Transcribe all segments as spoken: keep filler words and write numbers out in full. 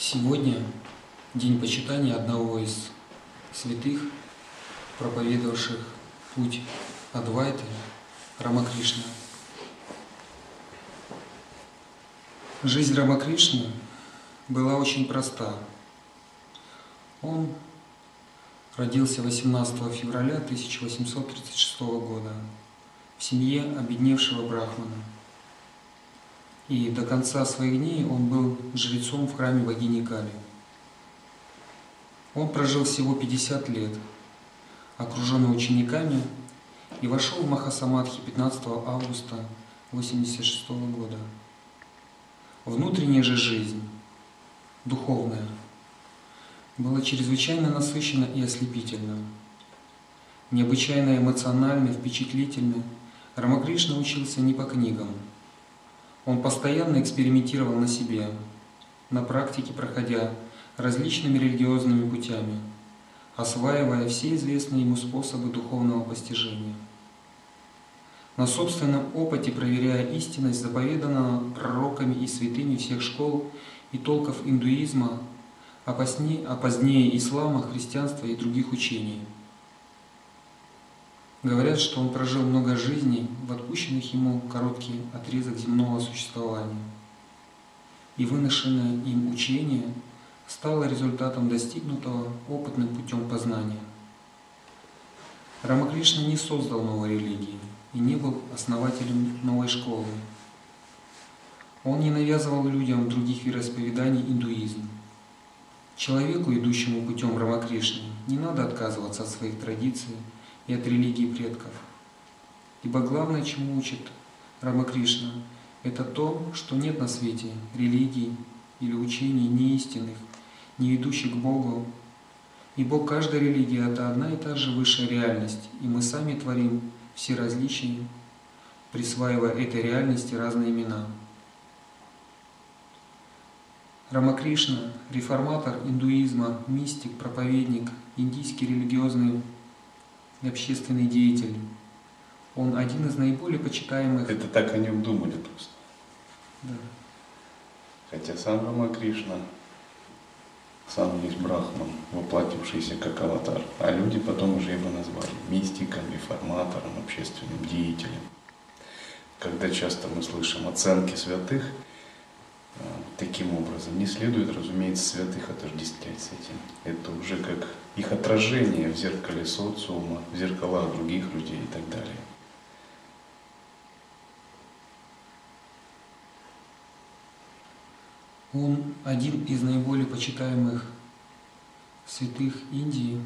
Сегодня день почитания одного из святых, проповедовавших путь Адвайты, Рамакришна. Жизнь Рамакришны была очень проста. Он родился восемнадцатого февраля тысяча восемьсот тридцать шестого года в семье обедневшего брахмана. И до конца своих дней он был жрецом в храме богини Кали. Он прожил всего пятьдесят лет, окруженный учениками, и вошел в Махасамадхи пятнадцатого августа тысяча девятьсот восемьдесят шестого года. Внутренняя же жизнь, духовная, была чрезвычайно насыщена и ослепительна. Необычайно эмоционально, впечатлительно, Рамакришна учился не по книгам. Он постоянно экспериментировал на себе, на практике проходя различными религиозными путями, осваивая все известные ему способы духовного постижения. На собственном опыте проверяя истинность, заповеданного пророками и святыми всех школ и толков индуизма, а позднее, а позднее ислама, христианства и других учений. Говорят, что он прожил много жизней в отпущенных ему короткий отрезок земного существования. И выношенное им учение стало результатом достигнутого опытным путем познания. Рамакришна не создал новой религии и не был основателем новой школы. Он не навязывал людям других вероисповеданий индуизм. Человеку, идущему путем Рамакришны, не надо отказываться от своих традиций и от религии предков. Ибо главное, чему учит Рамакришна, это то, что нет на свете религий или учений неистинных, не ведущих к Богу, ибо каждая религия — это одна и та же высшая реальность, и мы сами творим все различия, присваивая этой реальности разные имена. Рамакришна — реформатор индуизма, мистик, проповедник, индийский религиозный и общественный деятель. Он один из наиболее почитаемых. Это так о нем думали просто. Да. Хотя сам Рамакришна, сам лишь брахман, воплотившийся как аватар, а люди потом уже его назвали мистиком, реформатором, общественным деятелем. Когда часто мы слышим оценки святых таким образом, не следует, разумеется, святых отождествлять с этим. Это уже как их отражение в зеркале социума, в зеркалах других людей и так далее. Он один из наиболее почитаемых святых Индии,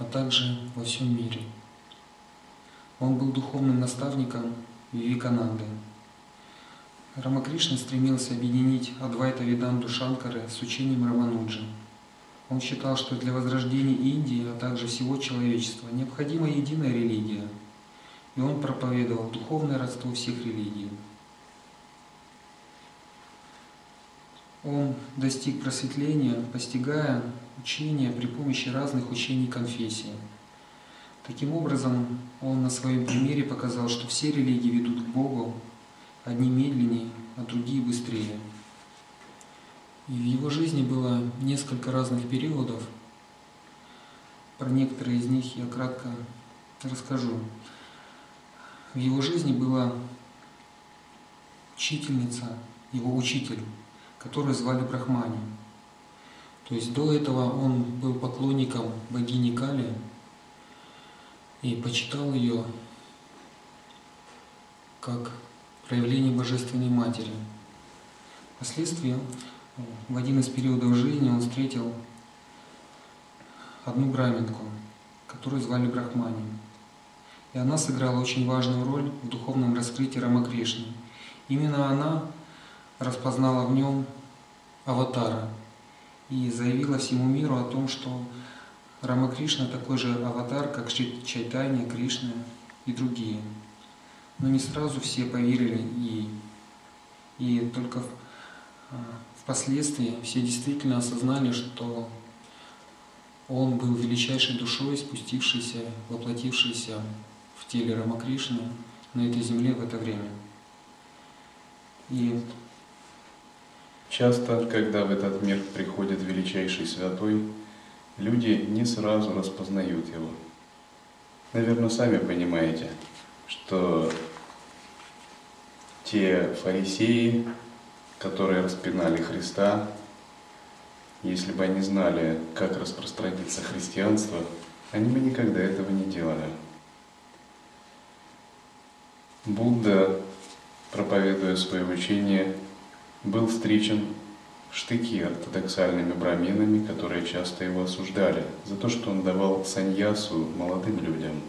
а также во всем мире. Он был духовным наставником Вивекананды. Рамакришна стремился объединить Адвайта-Веданту Шанкары с учением Рамануджи. Он считал, что для возрождения Индии, а также всего человечества, необходима единая религия, и он проповедовал духовное родство всех религий. Он достиг просветления, постигая учения при помощи разных учений конфессий. Таким образом, он на своем примере показал, что все религии ведут к Богу, одни медленнее, а другие быстрее. И в его жизни было несколько разных периодов. Про некоторые из них я кратко расскажу. В его жизни была учительница, его учитель, которую звали Брахмани. То есть до этого он был поклонником богини Кали и почитал ее как проявление Божественной Матери. Впоследствии, в один из периодов жизни, он встретил одну браминку, которую звали Брахмани. И она сыграла очень важную роль в духовном раскрытии Рамакришны. Именно она распознала в нем аватара и заявила всему миру о том, что Рамакришна такой же аватар, как Чайтанья, Кришна и другие. Но не сразу все поверили ей. И только впоследствии все действительно осознали, что он был величайшей душой, спустившейся, воплотившейся в теле Рамакришны на этой земле в это время. И часто, когда в этот мир приходит величайший святой, люди не сразу распознают его. Наверное, сами понимаете, что те фарисеи, которые распинали Христа, если бы они знали, как распространится христианство, они бы никогда этого не делали. Будда, проповедуя свое учение, был встречен в штыки ортодоксальными браминами, которые часто его осуждали за то, что он давал саньясу молодым людям,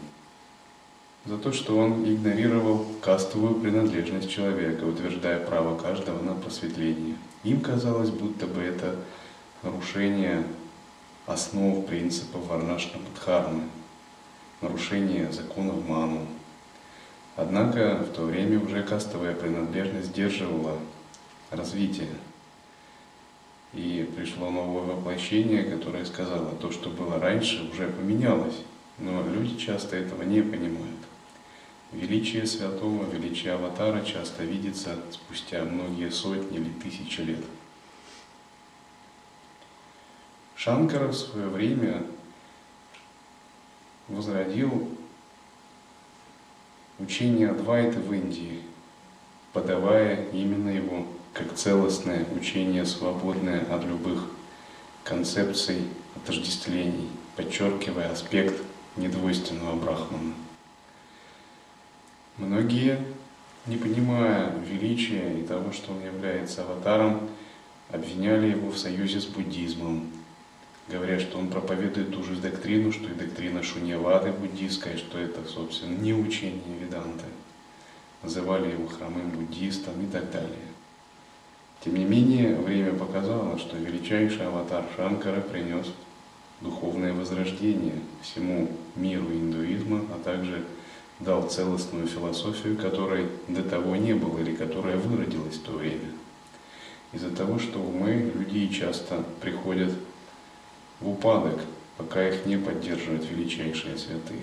за то, что он игнорировал кастовую принадлежность человека, утверждая право каждого на просветление. Им казалось, будто бы это нарушение основ принципа Варнашрама-Дхармы, нарушение законов Ману. Однако в то время уже кастовая принадлежность сдерживала развитие. И пришло новое воплощение, которое сказало, то, что было раньше, уже поменялось. Но люди часто этого не понимают. Величие святого, величие аватара часто видится спустя многие сотни или тысячи лет. Шанкара в свое время возродил учение Адвайты в Индии, подавая именно его как целостное учение, свободное от любых концепций, отождествлений, подчеркивая аспект недвойственного Брахмана. Многие, не понимая величия и того, что он является аватаром, обвиняли его в союзе с буддизмом, говоря, что он проповедует ту же доктрину, что и доктрина Шуньявады буддийская, что это, собственно, не учение Веданты. Называли его хромым буддистом и так далее. Тем не менее, время показало, что величайший аватар Шанкара принес духовное возрождение всему миру индуизма, а также дал целостную философию, которой до того не было или которая выродилась в то время. Из-за того, что умы людей часто приходят в упадок, пока их не поддерживают величайшие святые.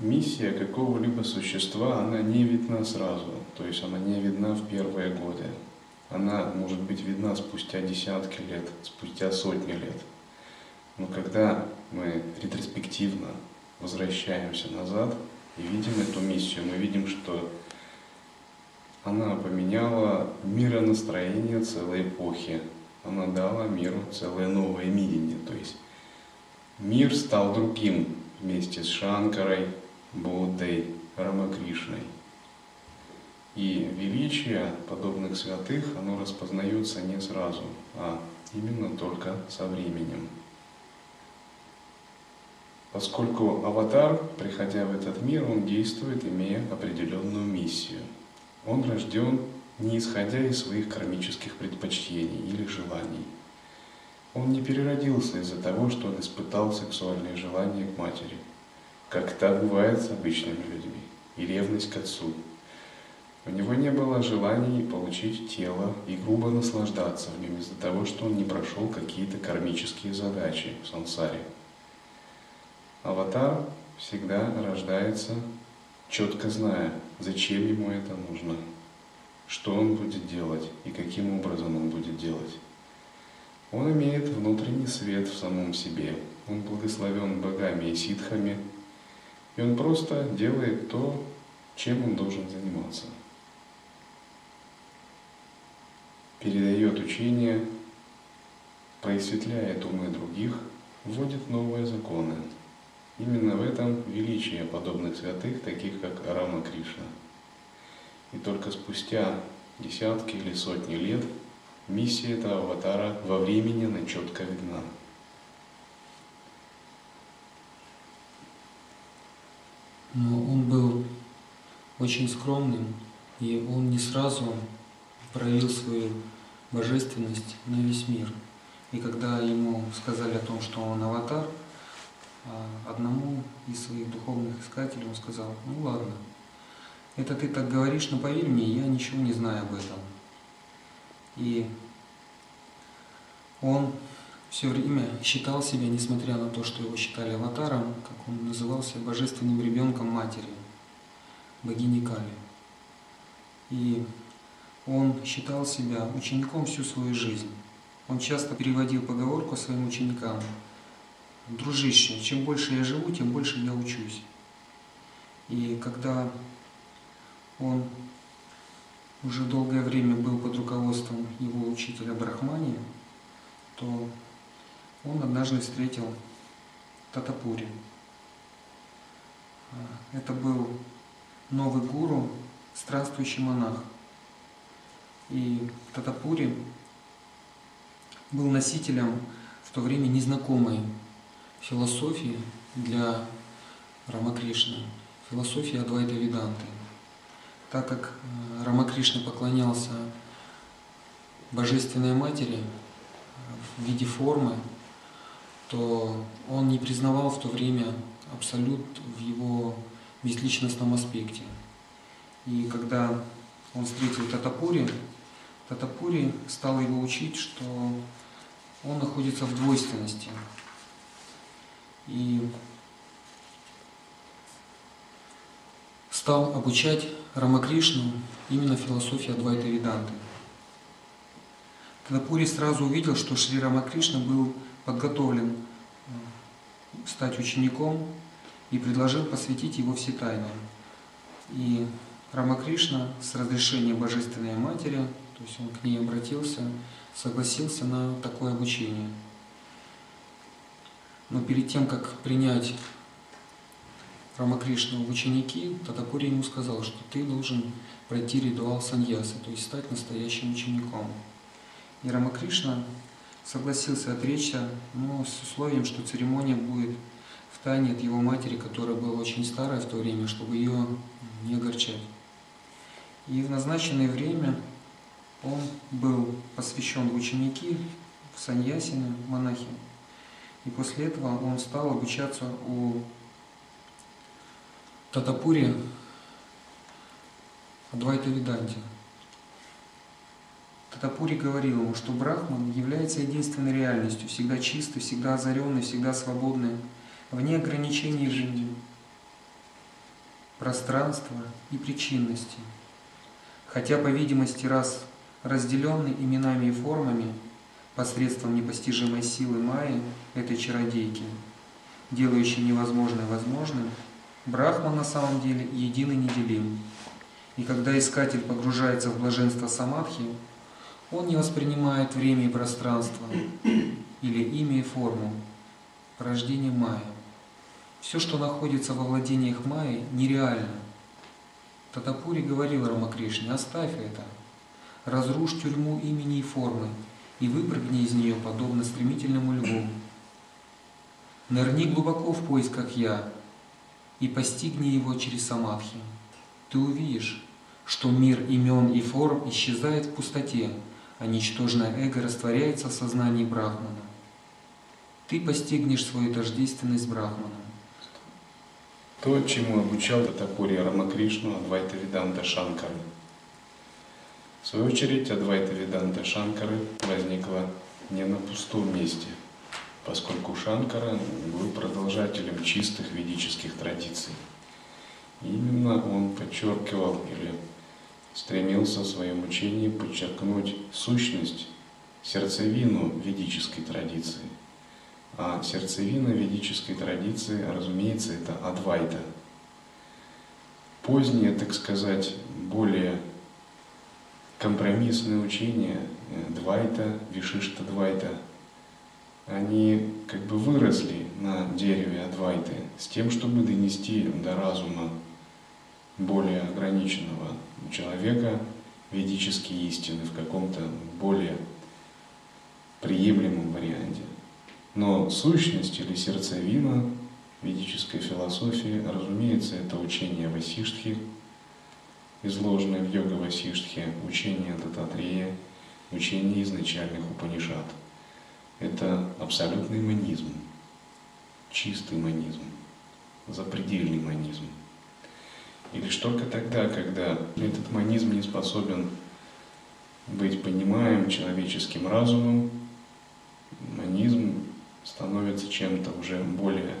Миссия какого-либо существа, она не видна сразу, то есть она не видна в первые годы. Она может быть видна спустя десятки лет, спустя сотни лет. Но когда мы ретроспективно возвращаемся назад и видим эту миссию, мы видим, что она поменяла миронастроение целой эпохи. Она дала миру целое новое видение. То есть мир стал другим вместе с Шанкарой, Буддой, Рамакришной. И величие подобных святых, оно распознается не сразу, а именно только со временем. Поскольку аватар, приходя в этот мир, он действует, имея определенную миссию. Он рожден не исходя из своих кармических предпочтений или желаний. Он не переродился из-за того, что он испытал сексуальные желания к матери, как так бывает с обычными людьми, и ревность к отцу. У него не было желаний получить тело и грубо наслаждаться в нем из-за того, что он не прошел какие-то кармические задачи в сансаре. Аватар всегда рождается, четко зная, зачем ему это нужно, что он будет делать и каким образом он будет делать. Он имеет внутренний свет в самом себе, он благословен богами и сиддхами, и он просто делает то, чем он должен заниматься. Передает учение, просветляет умы других, вводит новые законы. Именно в этом величие подобных святых, таких как Рамакришна. И только спустя десятки или сотни лет миссия этого аватара во времени она четко видна. Но он был очень скромным, и он не сразу проявил свою божественность на весь мир. И когда ему сказали о том, что он аватар, одному из своих духовных искателей он сказал: «Ну ладно, это ты так говоришь, но поверь мне, я ничего не знаю об этом». И он все время считал себя, несмотря на то, что его считали аватаром, как он назывался, божественным ребенком матери, богини Кали. И он считал себя учеником всю свою жизнь. Он часто переводил поговорку своим ученикам: «Дружище, чем больше я живу, тем больше я учусь». И когда он уже долгое время был под руководством его учителя Брахмани, то он однажды встретил Тотапури. Это был новый гуру, странствующий монах. И Тотапури был носителем в то время незнакомой философии для Рамакришны, философии Адвайта-Веданты. Так как Рамакришна поклонялся Божественной Матери в виде формы, то он не признавал в то время абсолют в его безличностном аспекте. И когда он встретил Тотапури, Тотапури стал его учить, что он находится в двойственности. И стал обучать Рамакришну именно философии Адвайта-Веданты. Тотапури сразу увидел, что Шри Рамакришна был подготовлен стать учеником, и предложил посвятить его все тайны. И Рамакришна с разрешения Божественной Матери, то есть он к ней обратился, согласился на такое обучение. Но перед тем, как принять Рамакришну в ученики, Тотапури ему сказал, что ты должен пройти ритуал саньяса, то есть стать настоящим учеником. И Рамакришна согласился отречься, но с условием, что церемония будет в тайне от его матери, которая была очень старая в то время, чтобы ее не огорчать. И в назначенное время он был посвящен в ученики, в саньясины, в монахи. И после этого он стал обучаться у Тотапури Адвайта-Веданте. Тотапури говорил ему, что Брахман является единственной реальностью, всегда чистый, всегда озаренный, всегда свободный, вне ограничений жизни, пространства и причинности. Хотя, по видимости, раз разделенный именами и формами, посредством непостижимой силы Майи, этой чародейки, делающей невозможное возможным, Брахман на самом деле един и неделим. И когда искатель погружается в блаженство самадхи, он не воспринимает время и пространство, или имя и форму, порождение Майи. Все, что находится во владениях Майи, нереально. Тотапури говорил Рамакришне: «Оставь это, разрушь тюрьму имени и формы, и выпрыгни из нее, подобно стремительному льву. Нырни глубоко в поисках «Я» и постигни его через самадхи. Ты увидишь, что мир имен и форм исчезает в пустоте, а ничтожное эго растворяется в сознании Брахмана. Ты постигнешь свою тождественность с Брахманом». То, чему обучал Тотапури Рамакришну Адвайта-Веданта Шанкара. В свою очередь, Адвайта-Веданта Шанкары возникла не на пустом месте, поскольку Шанкара был продолжателем чистых ведических традиций. И именно он подчеркивал или стремился в своем учении подчеркнуть сущность, сердцевину ведической традиции. А сердцевина ведической традиции, разумеется, это Адвайта. Позднее, так сказать, более компромиссные учения Двайта, Вишишта Двайта, они как бы выросли на дереве Адвайты с тем, чтобы донести до разума более ограниченного человека ведические истины в каком-то более приемлемом варианте. Но сущность или сердцевина ведической философии, разумеется, это учение Васиштхи, изложенное в йога-васиштхе, учение Дататрея, учение изначальных Упанишад. Это абсолютный монизм, чистый монизм, запредельный монизм. И лишь только тогда, когда этот монизм не способен быть понимаем человеческим разумом, монизм становится чем-то уже более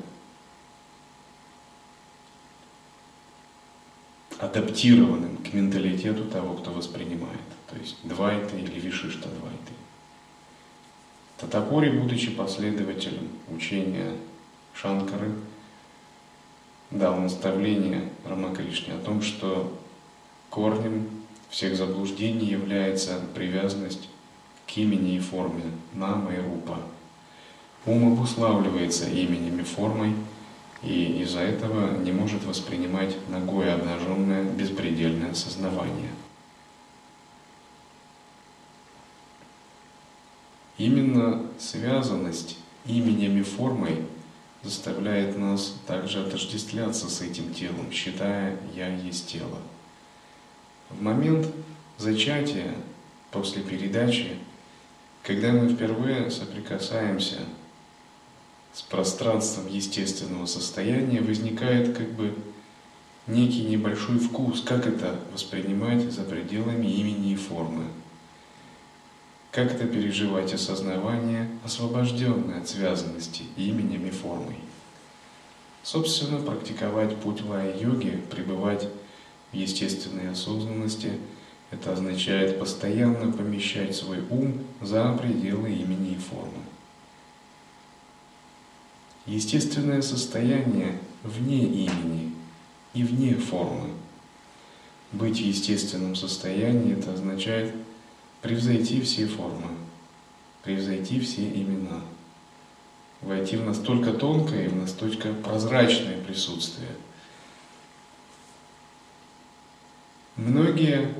адаптированным к менталитету того, кто воспринимает, то есть двайты или вишишта двайты. Тотапури, будучи последователем учения Шанкары, дал наставление Рамакришне о том, что корнем всех заблуждений является привязанность к имени и форме, нама и рупа. Ум обуславливается именем и формой, и из-за этого не может воспринимать ногой обнаженное беспредельное сознавание. Именно связанность именем и формой заставляет нас также отождествляться с этим телом, считая «я есть тело». В момент зачатия, после передачи, когда мы впервые соприкасаемся с пространством естественного состояния, возникает как бы некий небольшой вкус, как это воспринимать за пределами имени и формы, как это переживать осознавание, освобожденное от связанности именем и формой. Собственно, практиковать путь лая-йоги, пребывать в естественной осознанности, это означает постоянно помещать свой ум за пределы имени и формы. Естественное состояние вне имени и вне формы. Быть в естественном состоянии – это означает превзойти все формы, превзойти все имена, войти в настолько тонкое и в настолько прозрачное присутствие. Многие,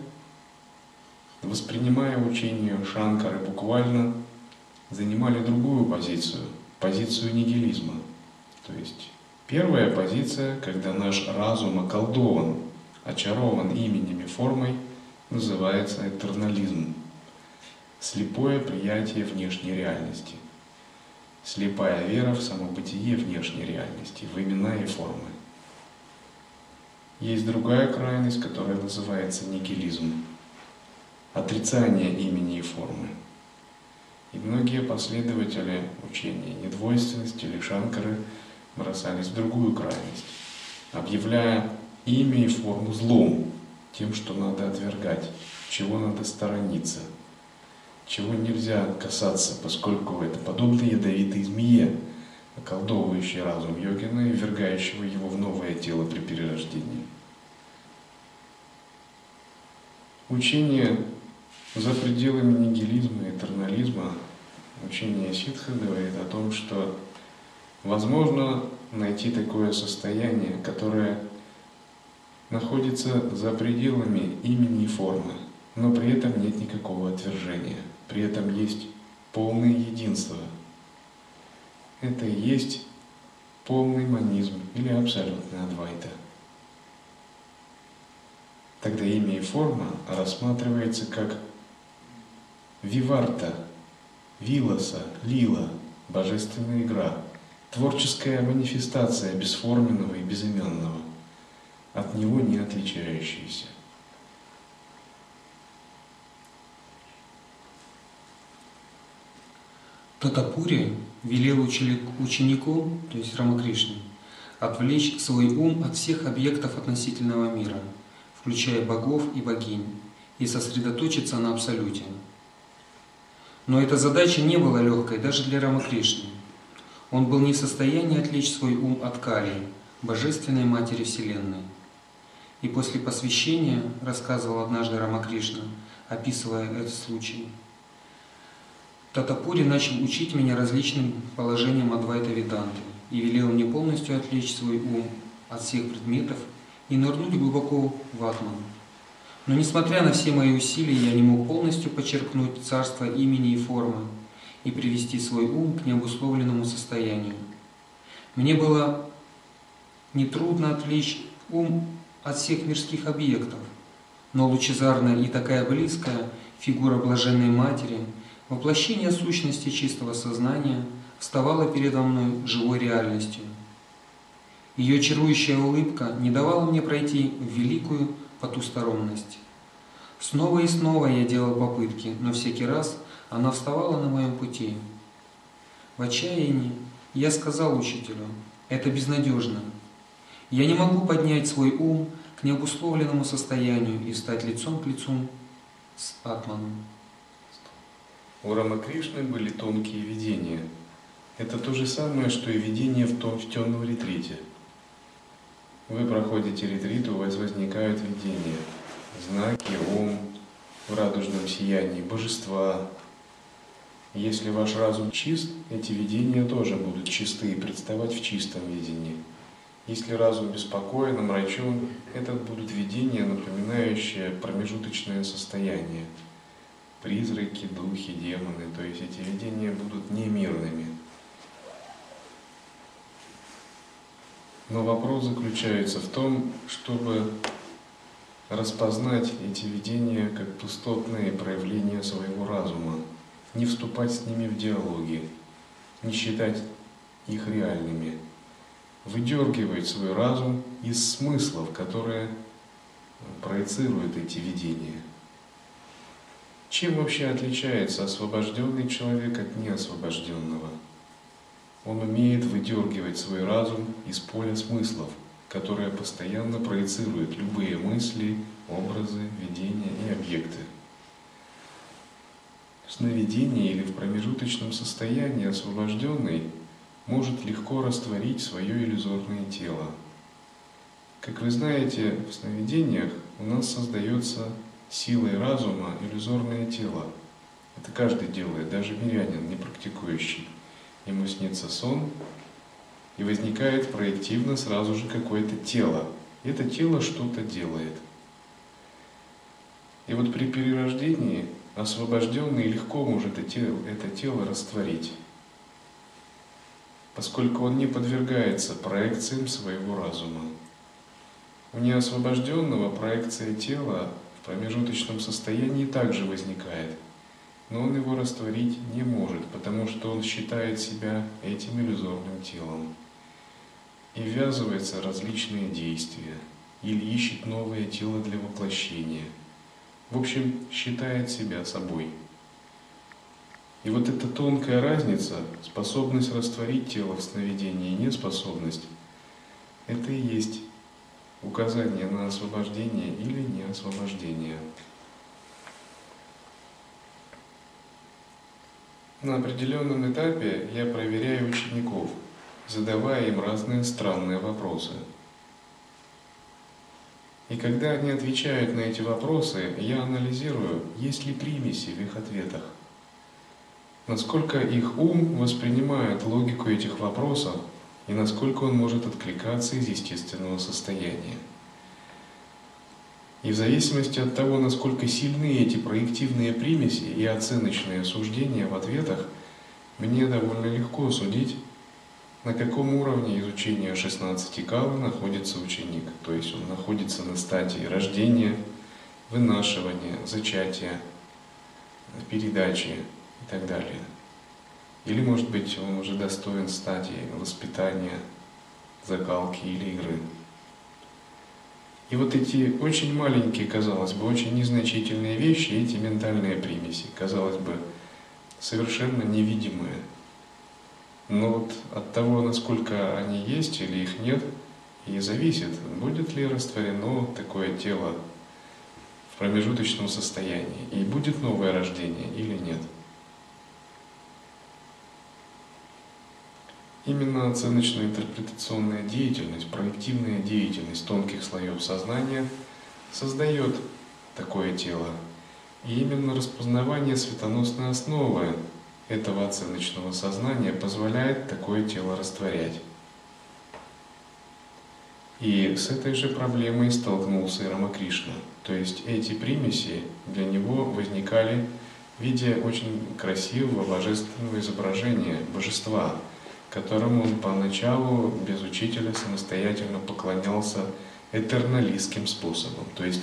воспринимая учение Шанкары буквально, занимали другую позицию, позицию нигилизма. То есть первая позиция, когда наш разум околдован, очарован именем и формой, называется этернализм. Слепое приятие внешней реальности, слепая вера в самобытие внешней реальности, в имена и формы. Есть другая крайность, которая называется нигилизм, отрицание имени и формы. И многие последователи учения недвойственности или Шанкары бросались в другую крайность, объявляя имя и форму злом, тем, что надо отвергать, чего надо сторониться, чего нельзя касаться, поскольку это подобно ядовитой змее, околдовывающей разум йогина и ввергающего его в новое тело при перерождении. Учение за пределами нигилизма и этернализма, учение ситха говорит о том, что возможно найти такое состояние, которое находится за пределами имени и формы, но при этом нет никакого отвержения, при этом есть полное единство. Это и есть полный монизм или абсолютная адвайта. Тогда имя и форма рассматривается как виварта, виласа, лила, божественная игра, творческая манифестация бесформенного и безымянного, от него не отличающиеся. Тотапури велел ученику, то есть Рамакришне, отвлечь свой ум от всех объектов относительного мира, включая богов и богинь, и сосредоточиться на абсолюте. Но эта задача не была легкой даже для Рамакришны. Он был не в состоянии отвлечь свой ум от Кали, божественной матери Вселенной. И после посвящения, рассказывал однажды Рамакришна, описывая этот случай, Тотапури начал учить меня различным положениям Адвайта-Веданты и велел мне полностью отвлечь свой ум от всех предметов и нырнуть глубоко в Атман. Но несмотря на все мои усилия, я не мог полностью подчеркнуть царство имени и формы и привести свой ум к необусловленному состоянию. Мне было нетрудно отличить ум от всех мирских объектов, но лучезарная и такая близкая фигура Блаженной Матери, воплощение сущности чистого сознания, вставала передо мной живой реальностью. Ее чарующая улыбка не давала мне пройти в великую потусторонность. Снова и снова я делал попытки, но всякий раз она вставала на моем пути. В отчаянии я сказал учителю: «Это безнадежно. Я не могу поднять свой ум к необусловленному состоянию и стать лицом к лицу с Атманом». У Рамакришны были тонкие видения. Это то же самое, что и видение в том в темном ретрите. Вы проходите ретрит, у вас возникают видения, знаки, ум, в радужном сиянии, божества. Если ваш разум чист, эти видения тоже будут чисты и представать в чистом видении. Если разум беспокоен, омрачен, это будут видения, напоминающие промежуточное состояние. Призраки, духи, демоны, то есть эти видения будут немирными. Но вопрос заключается в том, чтобы распознать эти видения как пустотные проявления своего разума, не вступать с ними в диалоги, не считать их реальными, выдергивать свой разум из смыслов, которые проецируют эти видения. Чем вообще отличается освобожденный человек от неосвобожденного? Он умеет выдергивать свой разум из поля смыслов, которое постоянно проецирует любые мысли, образы, видения и объекты. В сновидении или в промежуточном состоянии освобожденный может легко растворить свое иллюзорное тело. Как вы знаете, в сновидениях у нас создается силой разума иллюзорное тело. Это каждый делает, даже мирянин, не практикующий. Ему снится сон, и возникает проективно сразу же какое-то тело. Это тело что-то делает. И вот при перерождении освобожденный легко может это тело, это тело растворить, поскольку он не подвергается проекциям своего разума. У неосвобожденного проекция тела в промежуточном состоянии также возникает, но он его растворить не может, потому что он считает себя этим иллюзорным телом и ввязывается в различные действия или ищет новое тело для воплощения. В общем, считает себя собой. И вот эта тонкая разница, способность растворить тело в сновидении и неспособность, это и есть указание на освобождение или неосвобождение. На определенном этапе я проверяю учеников, задавая им разные странные вопросы. И когда они отвечают на эти вопросы, я анализирую, есть ли примеси в их ответах. Насколько их ум воспринимает логику этих вопросов и насколько он может откликаться из естественного состояния. И в зависимости от того, насколько сильны эти проективные примеси и оценочные суждения в ответах, мне довольно легко судить, на каком уровне изучения шестнадцати кала находится ученик. То есть он находится на стадии рождения, вынашивания, зачатия, передачи и так далее. Или, может быть, он уже достоин стадии воспитания, закалки или игры. И вот эти очень маленькие, казалось бы, очень незначительные вещи, эти ментальные примеси, казалось бы, совершенно невидимые. Но вот от того, насколько они есть или их нет, и зависит, будет ли растворено такое тело в промежуточном состоянии, и будет новое рождение или нет. Именно оценочно-интерпретационная деятельность, проективная деятельность тонких слоев сознания создает такое тело. И именно распознавание светоносной основы этого оценочного сознания позволяет такое тело растворять. И с этой же проблемой столкнулся и Рамакришна. То есть эти примеси для него возникали в виде очень красивого божественного изображения, божества, которому он поначалу без учителя самостоятельно поклонялся этерналистским способом. То есть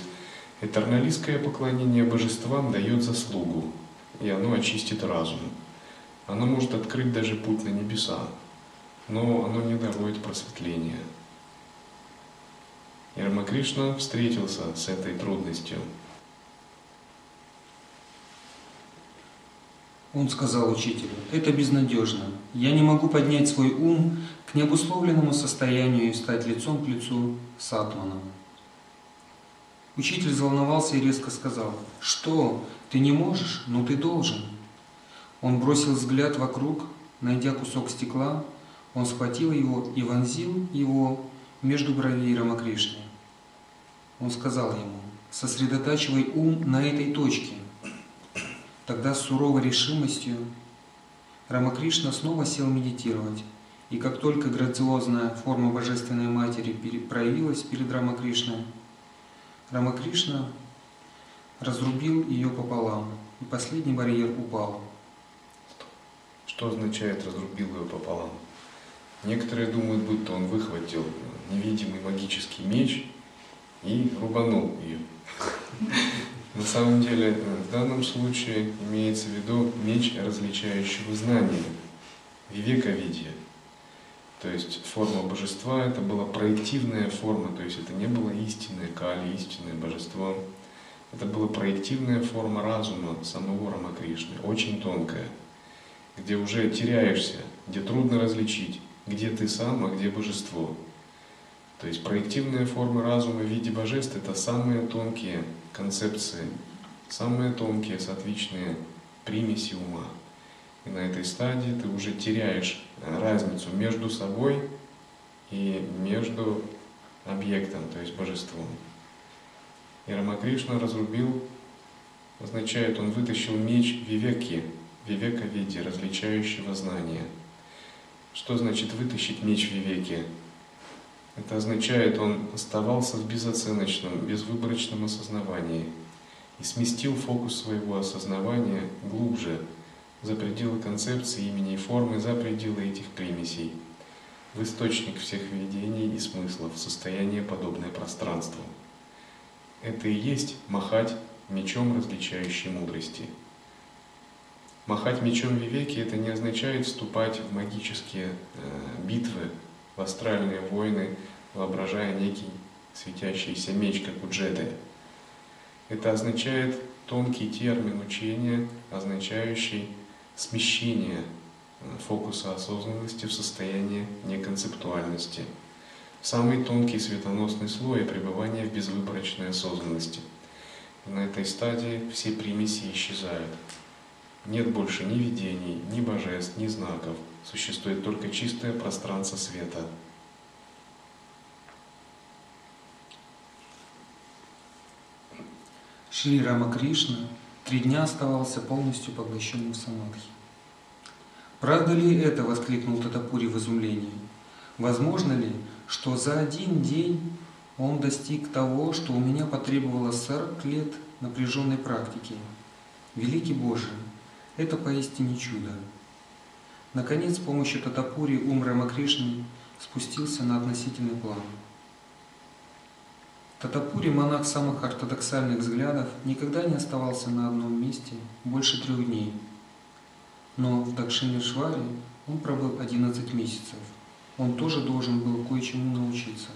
этерналистское поклонение божествам дает заслугу, и оно очистит разум. Оно может открыть даже путь на небеса, но оно не дарует просветления. И Рамакришна встретился с этой трудностью. Он сказал учителю: «Это безнадежно. Я не могу поднять свой ум к необусловленному состоянию и стать лицом к лицу с Атманом». Учитель взволновался и резко сказал: «Что? Ты не можешь, но ты должен». Он бросил взгляд вокруг, найдя кусок стекла, он схватил его и вонзил его между бровей Рамакришны. Он сказал ему: «Сосредотачивай ум на этой точке». Тогда с суровой решимостью Рамакришна снова сел медитировать, и как только грациозная форма Божественной Матери проявилась перед Рамакришной, Рамакришна разрубил ее пополам, и последний барьер упал. Что означает «разрубил ее пополам»? Некоторые думают, будто он выхватил невидимый магический меч и рубанул ее. На самом деле, в данном случае имеется в виду меч различающего знания, вивека-видья. То есть форма божества — это была проективная форма, то есть это не было истинное Кали, истинное божество. Это была проективная форма разума самого Рамакришны, очень тонкая, где уже теряешься, где трудно различить, где ты сам, а где божество. То есть проективные формы разума в виде божеств — это самые тонкие концепции, самые тонкие соответственные примеси ума. И на этой стадии ты уже теряешь разницу между собой и между объектом, то есть божеством. И Рамакришна разрубил, означает, он вытащил меч вивеки, вивека-види, различающего знания. Что значит вытащить меч вивеки? Это означает, он оставался в безоценочном, безвыборочном осознавании и сместил фокус своего осознавания глубже, за пределы концепции, имени и формы, за пределы этих примесей, в источник всех видений и смыслов, в состояние, подобное пространству. Это и есть махать мечом различающей мудрости. Махать мечом вивеки — это не означает вступать в магические э, битвы, в астральные войны, воображая некий светящийся меч, как у джедаи. Это означает тонкий термин учения, означающий смещение фокуса осознанности в состояние неконцептуальности, в самый тонкий светоносный слой пребывания в безвыборочной осознанности. И на этой стадии все примеси исчезают. Нет больше ни видений, ни божеств, ни знаков. Существует только чистое пространство света. Шри Рамакришна три дня оставался полностью поглощенным в самадхи. «Правда ли это?» — воскликнул Тотапури в изумлении. «Возможно ли, что за один день он достиг того, что у меня потребовалось сорок лет напряженной практики? Великий Боже, это поистине чудо!» Наконец, с помощью Тотапури ум Рамакришны спустился на относительный план. Тотапури, монах самых ортодоксальных взглядов, никогда не оставался на одном месте больше трех дней. Но в Дакшинешваре он пробыл одиннадцать месяцев. Он тоже должен был кое-чему научиться.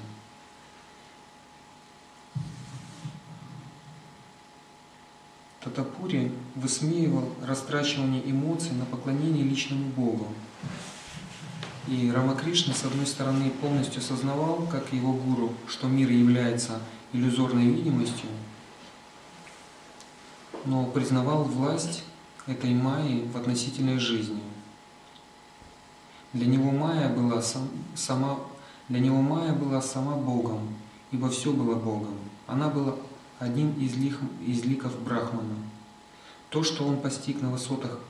Тотапури высмеивал растрачивание эмоций на поклонение личному Богу. И Рамакришна, с одной стороны, полностью сознавал, как его гуру, что мир является иллюзорной видимостью, но признавал власть этой Майи в относительной жизни. Для него Майя была сам, сама, для него Майя была сама Богом, ибо все было Богом. Она была одним из, лих, из ликов Брахмана. То, что он постиг на высотах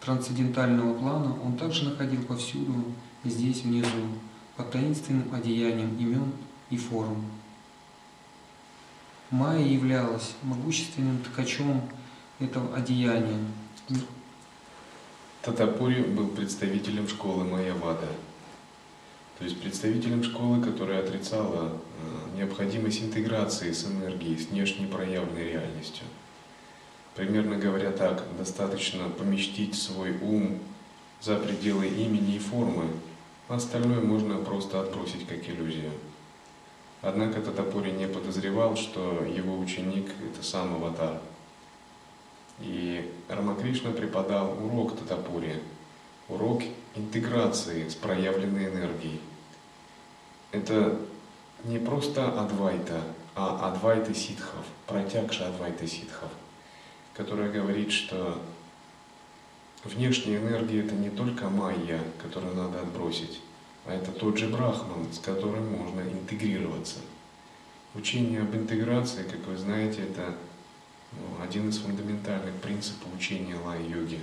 трансцендентального плана, он также находил повсюду, здесь, внизу, под таинственным одеянием имен и форм. Майя являлась могущественным ткачом этого одеяния. Тотапури был представителем школы Майявада, то есть представителем школы, которая отрицала необходимость интеграции с энергией, с внешне проявленной реальностью. Примерно говоря так, достаточно поместить свой ум за пределы имени и формы, а остальное можно просто отбросить как иллюзию. Однако Тотапури не подозревал, что его ученик — это сам аватар. И Рамакришна преподал урок Тотапури, урок интеграции с проявленной энергией. Это не просто Адвайта, а Адвайты сиддхов, протягша Адвайты сиддхов, которая говорит, что внешняя энергия — это не только майя, которую надо отбросить, а это тот же Брахман, с которым можно интегрироваться. Учение об интеграции, как вы знаете, это ну, один из фундаментальных принципов учения лай-йоги.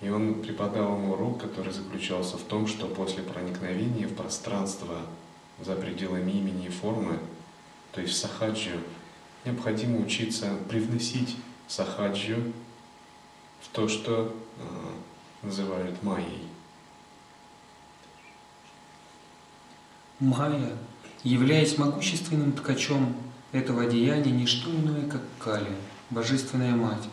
И он преподал ему урок, который заключался в том, что после проникновения в пространство за пределами имени и формы, то есть в сахаджу, необходимо учиться привносить сахаджу в то, что э, называют майей. Майя, являясь могущественным ткачом этого одеяния, не что иное, как Кали, божественная мать.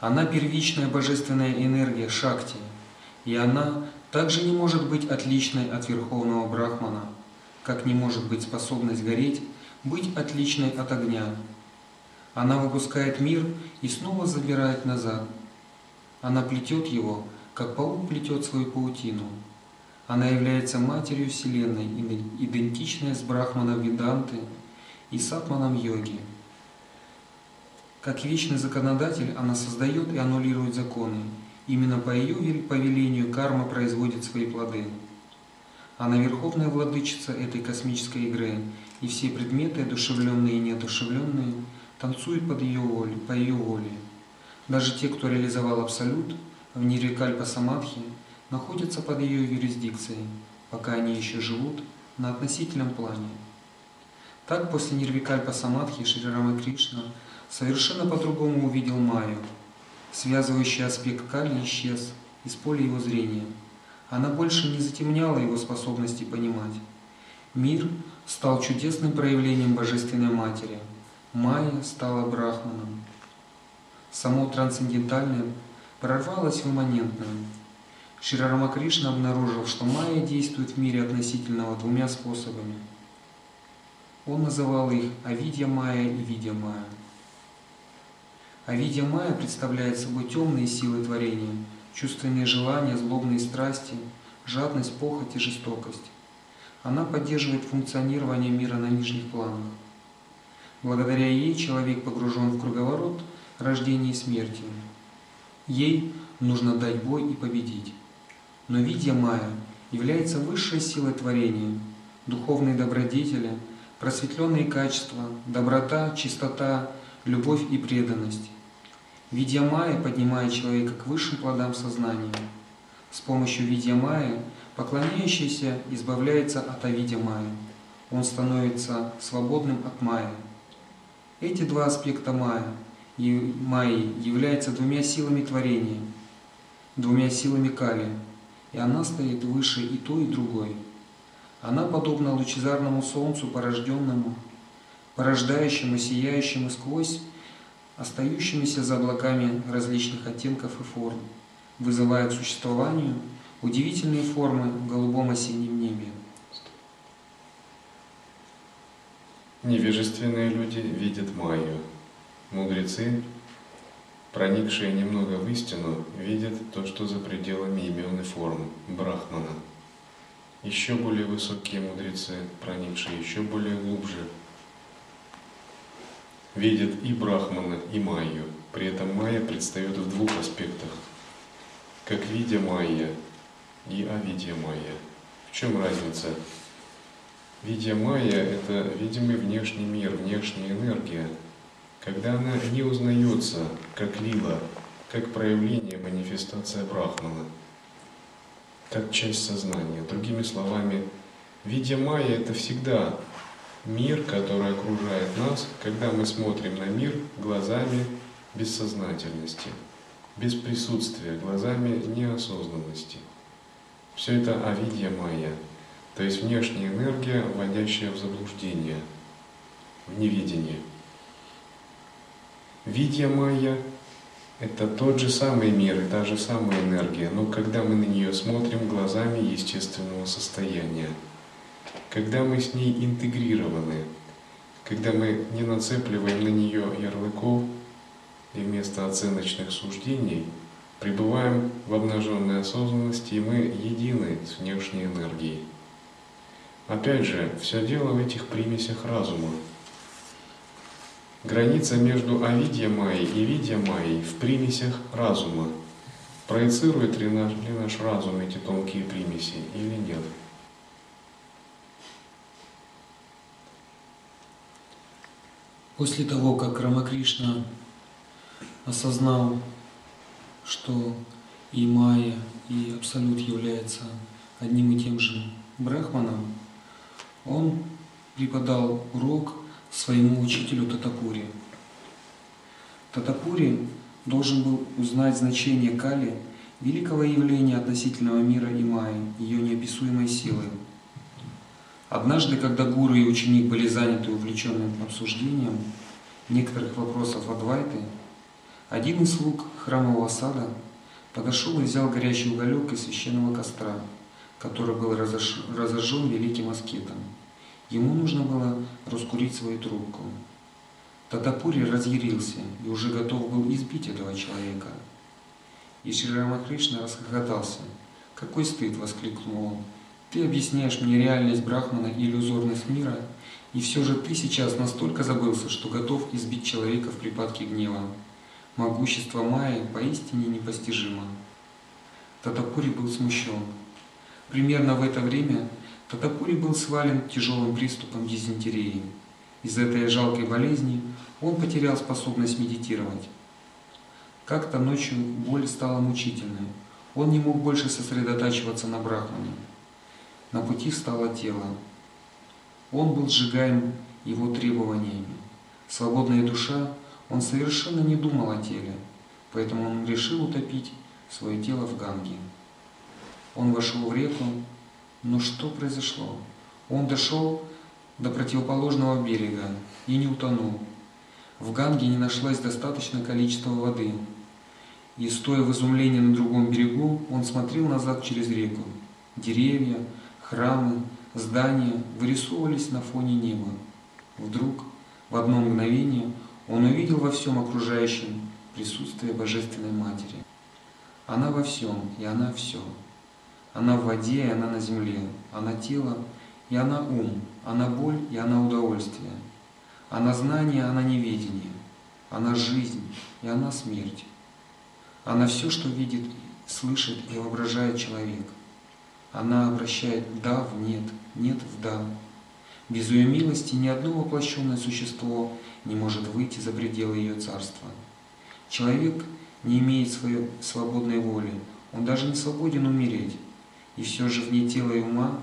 Она первичная божественная энергия Шакти, и она также не может быть отличной от Верховного Брахмана, как не может быть способность гореть, быть отличной от огня. Она выпускает мир и снова забирает назад. Она плетет его, как паук плетет свою паутину. Она является матерью Вселенной, идентичная с Брахманом Веданты и с Атманом йоги. Как вечный законодатель, она создает и аннулирует законы. Именно по ее повелению карма производит свои плоды. Она верховная владычица этой космической игры, и все предметы, одушевленные и неодушевленные, танцуют под ее воле, по ее воле. Даже те, кто реализовал Абсолют в Нирвикальпасамадхи, находятся под ее юрисдикцией, пока они еще живут на относительном плане. Так, после Нирвикальпасамадхи Шри Рамакришна совершенно по-другому увидел Майю. Связывающий аспект Кали исчез из поля его зрения. Она больше не затемняла его способности понимать. Мир стал чудесным проявлением Божественной Матери. Майя стала Брахманом. Само трансцендентальное прорвалось в имманентное. Шри Рамакришна обнаружил, что Майя действует в мире относительного двумя способами. Он называл их Авидья Майя и Видья Майя. Авидья Майя представляет собой темные силы творения, чувственные желания, злобные страсти, жадность, похоть и жестокость. Она поддерживает функционирование мира на нижних планах. Благодаря ей человек погружен в круговорот рождения и смерти. Ей нужно дать бой и победить. Но Видья Майя является высшей силой творения, духовные добродетели, просветленные качества, доброта, чистота, любовь и преданность. Видья Майя поднимает человека к высшим плодам сознания. С помощью Видья Майи поклоняющийся избавляется от Авидья Майи. Он становится свободным от Майи. Эти два аспекта Майи, Майи являются двумя силами творения, двумя силами Кали, и она стоит выше и той, и другой. Она подобна лучезарному солнцу, порожденному, порождающему, сияющему сквозь, остающимися за облаками различных оттенков и форм, вызывая к существованию удивительные формы в голубом осеннем небе. Невежественные люди видят Майю. Мудрецы, проникшие немного в истину, видят то, что за пределами имен и форм Брахмана. Еще более высокие мудрецы, проникшие еще более глубже, видят и Брахмана, и Майю. При этом Майя предстает в двух аспектах, как Видья Майя и Авидья Майя. В чем разница? Видья Майя — это видимый внешний мир, внешняя энергия, когда она не узнается как лила, как проявление, манифестация Брахмана, как часть сознания. Другими словами, Видья Майя — это всегда мир, который окружает нас, когда мы смотрим на мир глазами бессознательности, без присутствия, глазами неосознанности. Все это Авидья Майя, то есть внешняя энергия, вводящая в заблуждение, в невидение. Видья Майя — это тот же самый мир и та же самая энергия, но когда мы на нее смотрим глазами естественного состояния, когда мы с ней интегрированы, когда мы не нацепливаем на нее ярлыков и вместо оценочных суждений пребываем в обнаженной осознанности, и мы едины с внешней энергией. Опять же, все дело в этих примесях разума. Граница между Авидья Майей и Видья Майей в примесях разума. Проецирует ли наш, ли наш разум эти тонкие примеси или нет? После того, как Рамакришна осознал, что и Майя, и Абсолют являются одним и тем же Брахманом, он преподал урок своему учителю Тотапури. Тотапури должен был узнать значение Кали, великого явления относительного мира и Майи, ее неописуемой силы. Однажды, когда гуру и ученик были заняты увлеченным обсуждением некоторых вопросов Адвайты, один из слуг храмового сада подошел и взял горящий уголек из священного костра, который был разожжен великим аскетом. Ему нужно было раскурить свою трубку. Тотапури разъярился и уже готов был избить этого человека. И Шри Рамакришна расхохотался. «Какой стыд!» — воскликнул он. «Ты объясняешь мне реальность Брахмана и иллюзорность мира, и все же ты сейчас настолько забылся, что готов избить человека в припадке гнева. Могущество Майи поистине непостижимо». Тотапури был смущен. Примерно в это время Тотапури был свален тяжелым приступом дизентерии. Из этой жалкой болезни он потерял способность медитировать. Как-то ночью боль стала мучительной. Он не мог больше сосредотачиваться на Брахмане. На пути встало тело. Он был сжигаем его требованиями. Свободная душа, он совершенно не думал о теле, поэтому он решил утопить свое тело в Ганге. Он вошел в реку, но что произошло? Он дошел до противоположного берега и не утонул. В Ганге не нашлось достаточное количество воды, и, стоя в изумлении на другом берегу, он смотрел назад через реку. Деревья, храмы, здания вырисовывались на фоне неба. Вдруг, в одно мгновение, он увидел во всем окружающем присутствие Божественной Матери. Она во всем, и она все. Она в воде, и она на земле. Она тело, и она ум. Она боль, и она удовольствие. Она знание, она неведение. Она жизнь, и она смерть. Она все, что видит, слышит и воображает человек. Она обращает «да» в «нет», «нет» в «да». Без ее милости ни одно воплощенное существо не может выйти за пределы ее царства. Человек не имеет своей свободной воли, он даже не свободен умереть. И все же вне тела и ума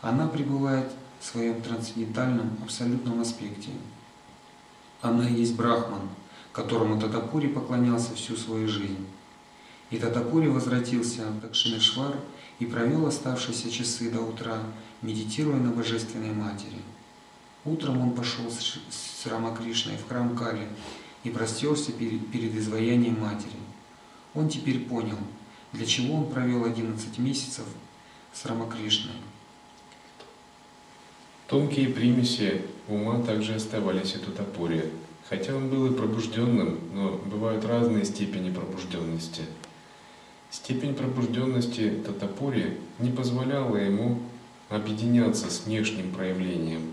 она пребывает в своем трансцендентальном абсолютном аспекте. Она есть Брахман, которому Тотапури поклонялся всю свою жизнь. И Тотапури возвратился в Дакшинешвару и провел оставшиеся часы до утра, медитируя на Божественной Матери. Утром он пошел с Рамакришной в храм Кали и простерся перед изваянием Матери. Он теперь понял, для чего он провел одиннадцать месяцев с Рамакришной. Тонкие примеси ума также оставались и Тотапури. Хотя он был и пробужденным, но бывают разные степени пробужденности. Степень пробужденности Тотапури не позволяла ему объединяться с внешним проявлением.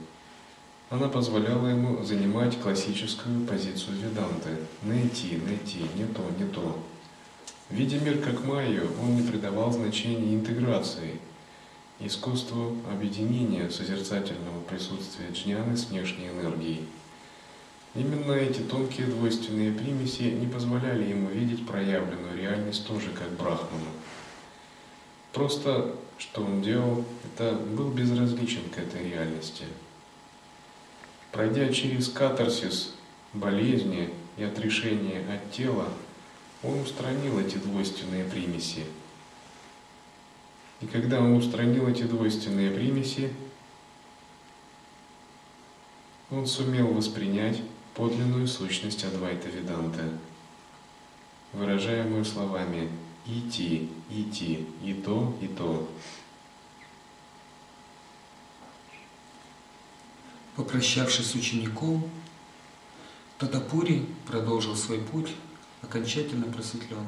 Она позволяла ему занимать классическую позицию веданты – найти, найти, не то, не то. Видя мир как Майю, он не придавал значения интеграции, искусству объединения созерцательного присутствия джняны с внешней энергией. Именно эти тонкие двойственные примеси не позволяли ему видеть проявленную реальность тоже как Брахману. Просто что он делал, это был безразличен к этой реальности. Пройдя через катарсис, болезни и отрешение от тела, он устранил эти двойственные примеси. И когда он устранил эти двойственные примеси, он сумел воспринять подлинную сущность Адвайта-Веданты, выражаемую словами «ити, ити, и то, и то». Попрощавшись с учеником, Тотапури продолжил свой путь, окончательно просветленный.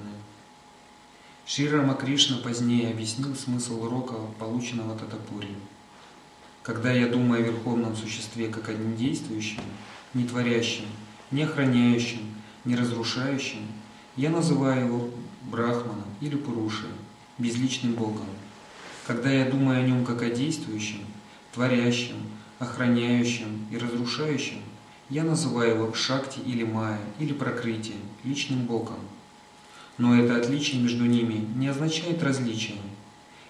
Шри Рамакришна позднее объяснил смысл урока, полученного Тотапури. Когда я думаю о Верховном Существе как о недействующем, нетворящем, не охраняющем, не разрушающем, я называю его Брахманом или Пурушей, безличным Богом. Когда я думаю о нем как о действующем, творящем, охраняющим и разрушающим, я называю его Шакти или Майя, или Прокрытием, личным Богом. Но это отличие между ними не означает различия.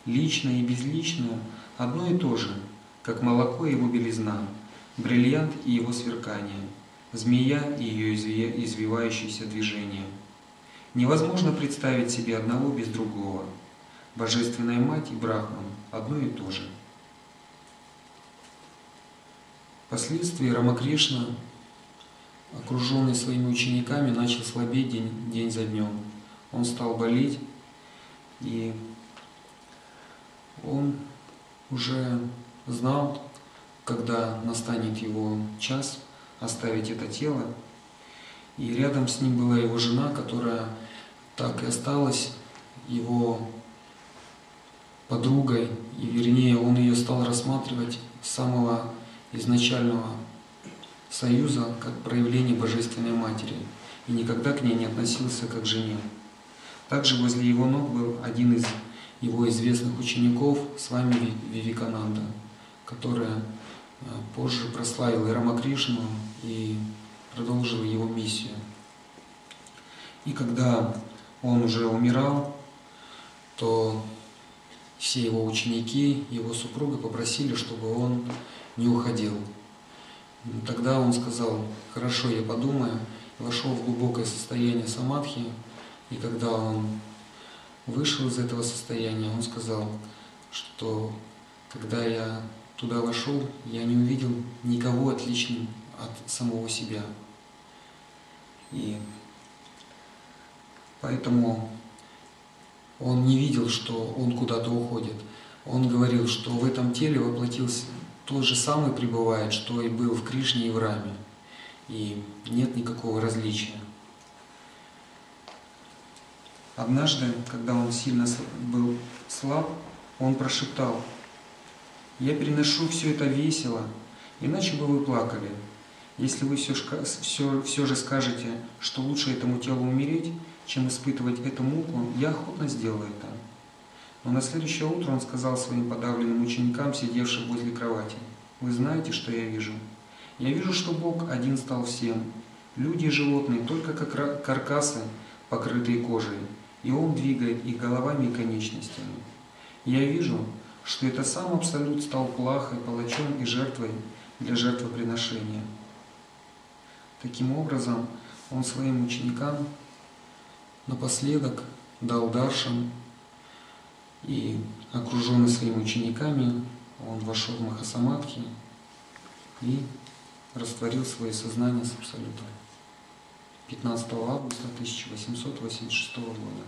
Личное и безличное одно и то же, как молоко и его белизна, бриллиант и его сверкание, змея и ее извивающееся движение. Невозможно представить себе одного без другого. Божественная Мать и Брахман одно и то же. Впоследствии Рамакришна, окруженный своими учениками, начал слабеть день, день за днем. Он стал болеть, и он уже знал, когда настанет его час оставить это тело. И рядом с ним была его жена, которая так и осталась его подругой, и вернее, он ее стал рассматривать с самого изначального союза как проявление Божественной Матери и никогда к ней не относился как к жене. Также возле его ног был один из его известных учеников, с вами Вивекананда, которая позже прославила и Рамакришну и продолжила его миссию. И когда он уже умирал, то все его ученики, его супруга попросили, чтобы он не уходил. Тогда он сказал: «Хорошо, я подумаю», и вошел в глубокое состояние самадхи. И когда он вышел из этого состояния, он сказал, что когда я туда вошел, я не увидел никого отличным от самого себя. И поэтому он не видел, что он куда-то уходит. Он говорил, что в этом теле воплотился тот же самый, пребывает, что и был в Кришне и в Раме. И нет никакого различия. Однажды, когда он сильно был слаб, он прошептал: «Я переношу все это весело, иначе бы вы плакали. Если вы все, все, все же скажете, что лучше этому телу умереть, чем испытывать эту муку, я охотно сделаю это». Но на следующее утро он сказал своим подавленным ученикам, сидевшим возле кровати: «Вы знаете, что я вижу? Я вижу, что Бог один стал всем. Люди и животные только как каркасы, покрытые кожей, и Он двигает их головами и конечностями. Я вижу, что это сам Абсолют стал плахой, палачом и жертвой для жертвоприношения». Таким образом, он своим ученикам напоследок дал даршан, и, окруженный своими учениками, он вошел в Махасамадхи и растворил свое сознание с Абсолютом. пятнадцатого августа тысяча восемьсот восемьдесят шестого года.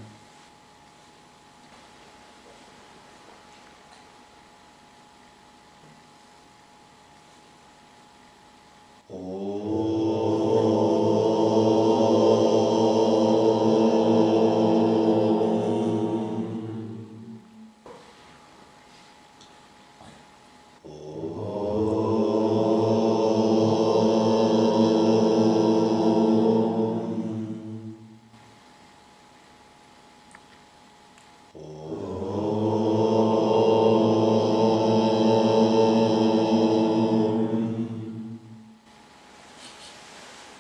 Oh.